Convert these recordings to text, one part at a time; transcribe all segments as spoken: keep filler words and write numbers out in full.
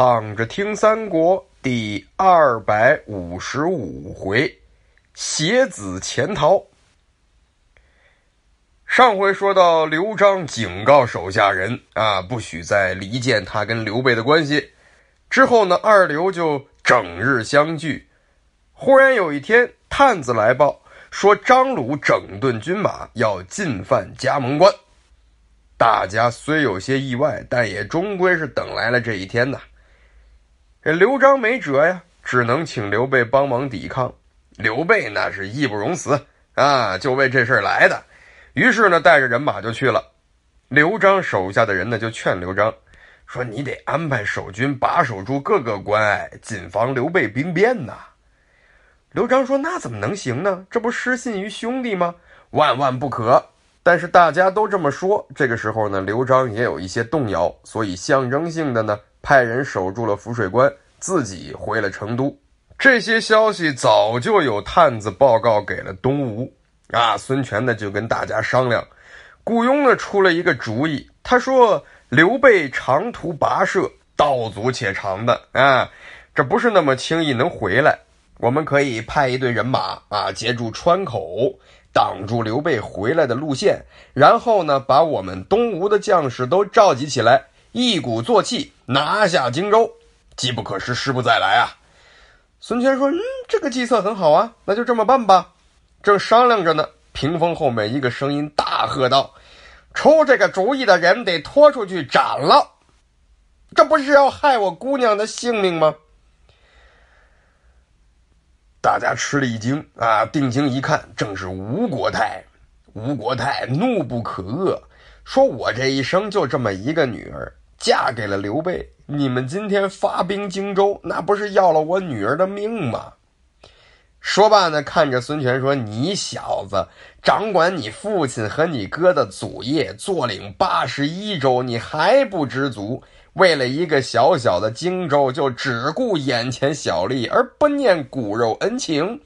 躺着听三国第二百五十五回，携子潜逃。上回说到刘璋警告手下人啊，不许再离间他跟刘备的关系。之后呢，二刘就整日相聚。忽然有一天，探子来报说张鲁整顿军马，要进犯葭萌关。大家虽有些意外，但也终归是等来了这一天呐。这刘璋没辙呀，只能请刘备帮忙抵抗。刘备那是义不容辞啊，就为这事儿来的。于是呢，带着人马就去了。刘璋手下的人呢，就劝刘璋说：“你得安排守军把守住各个关隘，谨防刘备兵变呐。”刘璋说：“那怎么能行呢？这不失信于兄弟吗？万万不可。”但是大家都这么说，这个时候呢，刘璋也有一些动摇，所以象征性的呢，派人守住了涪水关，自己回了成都。这些消息早就有探子报告给了东吴啊，孙权呢就跟大家商量。顾雍呢出了一个主意，他说刘备长途跋涉，道阻且长的啊，这不是那么轻易能回来。我们可以派一队人马啊，截住川口，挡住刘备回来的路线，然后呢，把我们东吴的将士都召集起来，一鼓作气拿下荆州，机不可失，失不再来啊！孙权说：“嗯，这个计策很好啊，那就这么办吧。”正商量着呢，屏风后面一个声音大喝道：“出这个主意的人得拖出去斩了！这不是要害我姑娘的性命吗？”大家吃了一惊啊！定睛一看，正是吴国太。吴国太怒不可遏，说：“我这一生就这么一个女儿，嫁给了刘备。你们今天发兵荆州，那不是要了我女儿的命吗？”说罢呢，看着孙权说：“你小子掌管你父亲和你哥的祖业，坐领八十一州，你还不知足？为了一个小小的荆州，就只顾眼前小利，而不念骨肉恩情。”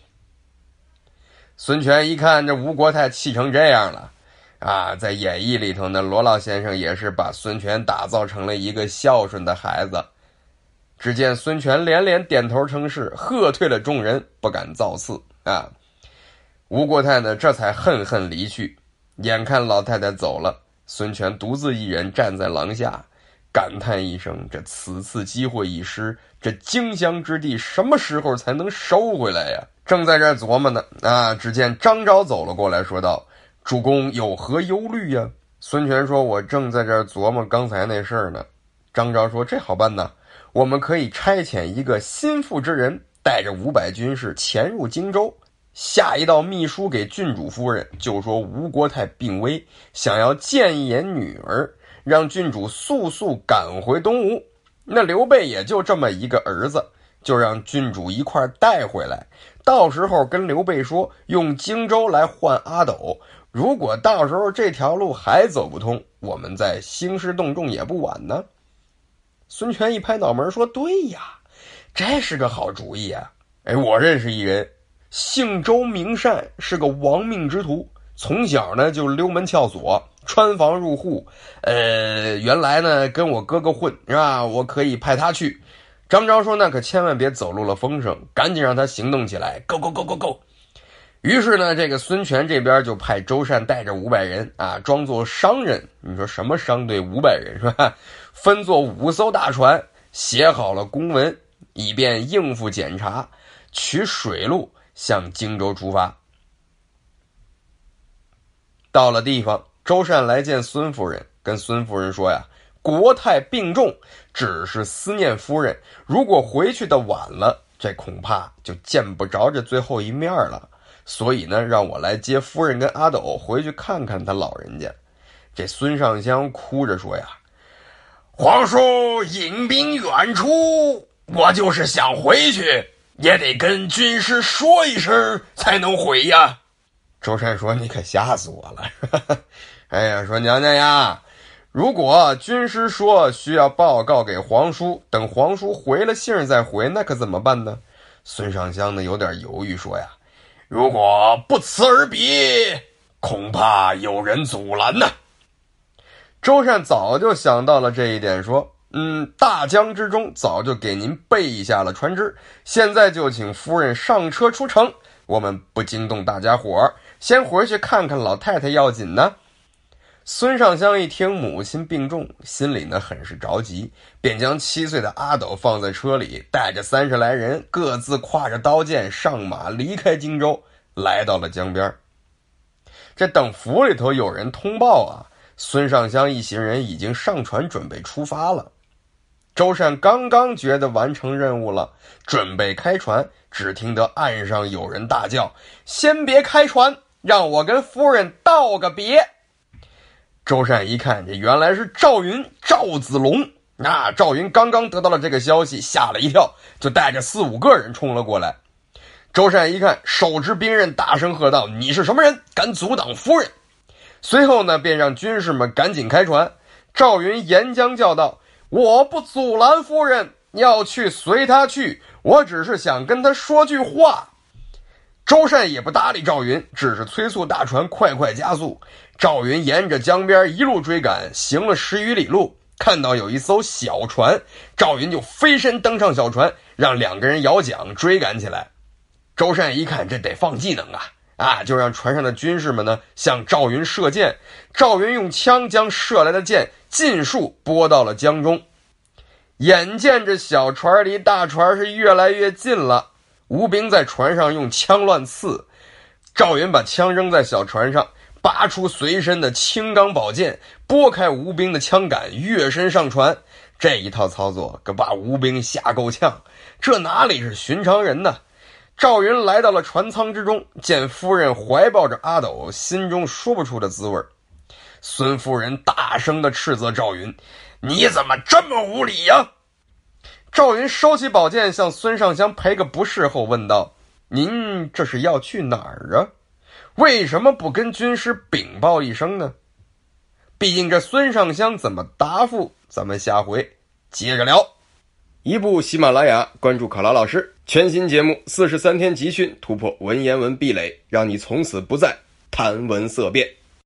孙权一看这吴国太气成这样了啊，在演义里头呢，罗老先生也是把孙权打造成了一个孝顺的孩子。只见孙权连连点头称是，喝退了众人，不敢造次啊。吴国太呢，这才恨恨离去。眼看老太太走了，孙权独自一人站在廊下，感叹一声，这此次机会已失，这荆襄之地什么时候才能收回来呀？正在这琢磨呢啊，只见张昭走了过来，说道：“主公有何忧虑呀？”孙权说：“我正在这琢磨刚才那事儿呢。”张昭说：“这好办呢，我们可以差遣一个心腹之人，带着五百军士潜入荆州，下一道密书给郡主夫人，就说吴国太病危，想要见一眼女儿，让郡主速速赶回东吴。那刘备也就这么一个儿子，就让郡主一块带回来，到时候跟刘备说用荆州来换阿斗，如果到时候这条路还走不通，我们再兴师动众也不晚呢。”孙权一拍脑门说：“对呀，这是个好主意啊！哎，我认识一人，姓周名善，是个亡命之徒，从小呢就溜门撬锁，穿房入户，呃，原来呢跟我哥哥混是吧？我可以派他去。”张昭说：“那可千万别走漏了风声，赶紧让他行动起来 ，go go go go go。”于是呢，这个孙权这边就派周善带着五百人啊，装作商人。你说什么商队五百人是吧？分作五艘大船，写好了公文，以便应付检查，取水路向荆州出发。到了地方，周善来见孙夫人，跟孙夫人说呀，国太病重，只是思念夫人，如果回去的晚了，这恐怕就见不着这最后一面了，所以呢，让我来接夫人跟阿斗回去看看他老人家。这孙尚香哭着说呀，皇叔引兵远出，我就是想回去，也得跟军师说一声才能回呀。周善说：“你可吓死我了！”哎呀，说娘娘呀，如果军师说需要报告给皇叔，等皇叔回了信再回，那可怎么办呢？孙尚香呢有点犹豫，说呀：“如果不辞而别，恐怕有人阻拦呐。”周善早就想到了这一点，说：“嗯，大江之中早就给您备下了船只，现在就请夫人上车出城，我们不惊动大家伙，先回去看看老太太要紧呢。孙尚香一听母亲病重，心里呢很是着急，便将七岁的阿斗放在车里，带着三十来人各自挎着刀剑上马，离开荆州，来到了江边。这等府里头有人通报啊，孙尚香一行人已经上船准备出发了。周善刚刚觉得完成任务了，准备开船，只听得岸上有人大叫：“先别开船，让我跟夫人道个别。”周善一看，这原来是赵云赵子龙啊！赵云刚刚得到了这个消息，吓了一跳，就带着四五个人冲了过来。周善一看，手持兵刃，大声喝道：“你是什么人，敢阻挡夫人？”随后呢，便让军士们赶紧开船。赵云沿江叫道：“我不阻拦夫人，要去随他去，我只是想跟他说句话。”周善也不搭理赵云，只是催促大船快快加速。赵云沿着江边一路追赶，行了十余里路，看到有一艘小船，赵云就飞身登上小船，让两个人摇桨追赶起来。周善一看，这得放技能啊啊！就让船上的军士们呢向赵云射箭。赵云用枪将射来的箭尽数拨到了江中。眼见着小船离大船是越来越近了，吴兵在船上用枪乱刺，赵云把枪扔在小船上，拔出随身的青钢宝剑，拨开吴兵的枪杆，跃身上船。这一套操作可把吴兵吓够呛，这哪里是寻常人呢？赵云来到了船舱之中，见夫人怀抱着阿斗，心中说不出的滋味。孙夫人大声地斥责赵云：“你怎么这么无理呀、啊？”赵云收起宝剑，向孙尚香赔个不是后问道：“您这是要去哪儿啊？为什么不跟军师禀报一声呢？”毕竟这孙尚香怎么答复，咱们下回接着聊。一部喜马拉雅，关注考拉老师，全新节目四十三天集训，突破文言文壁垒，让你从此不再谈文色变。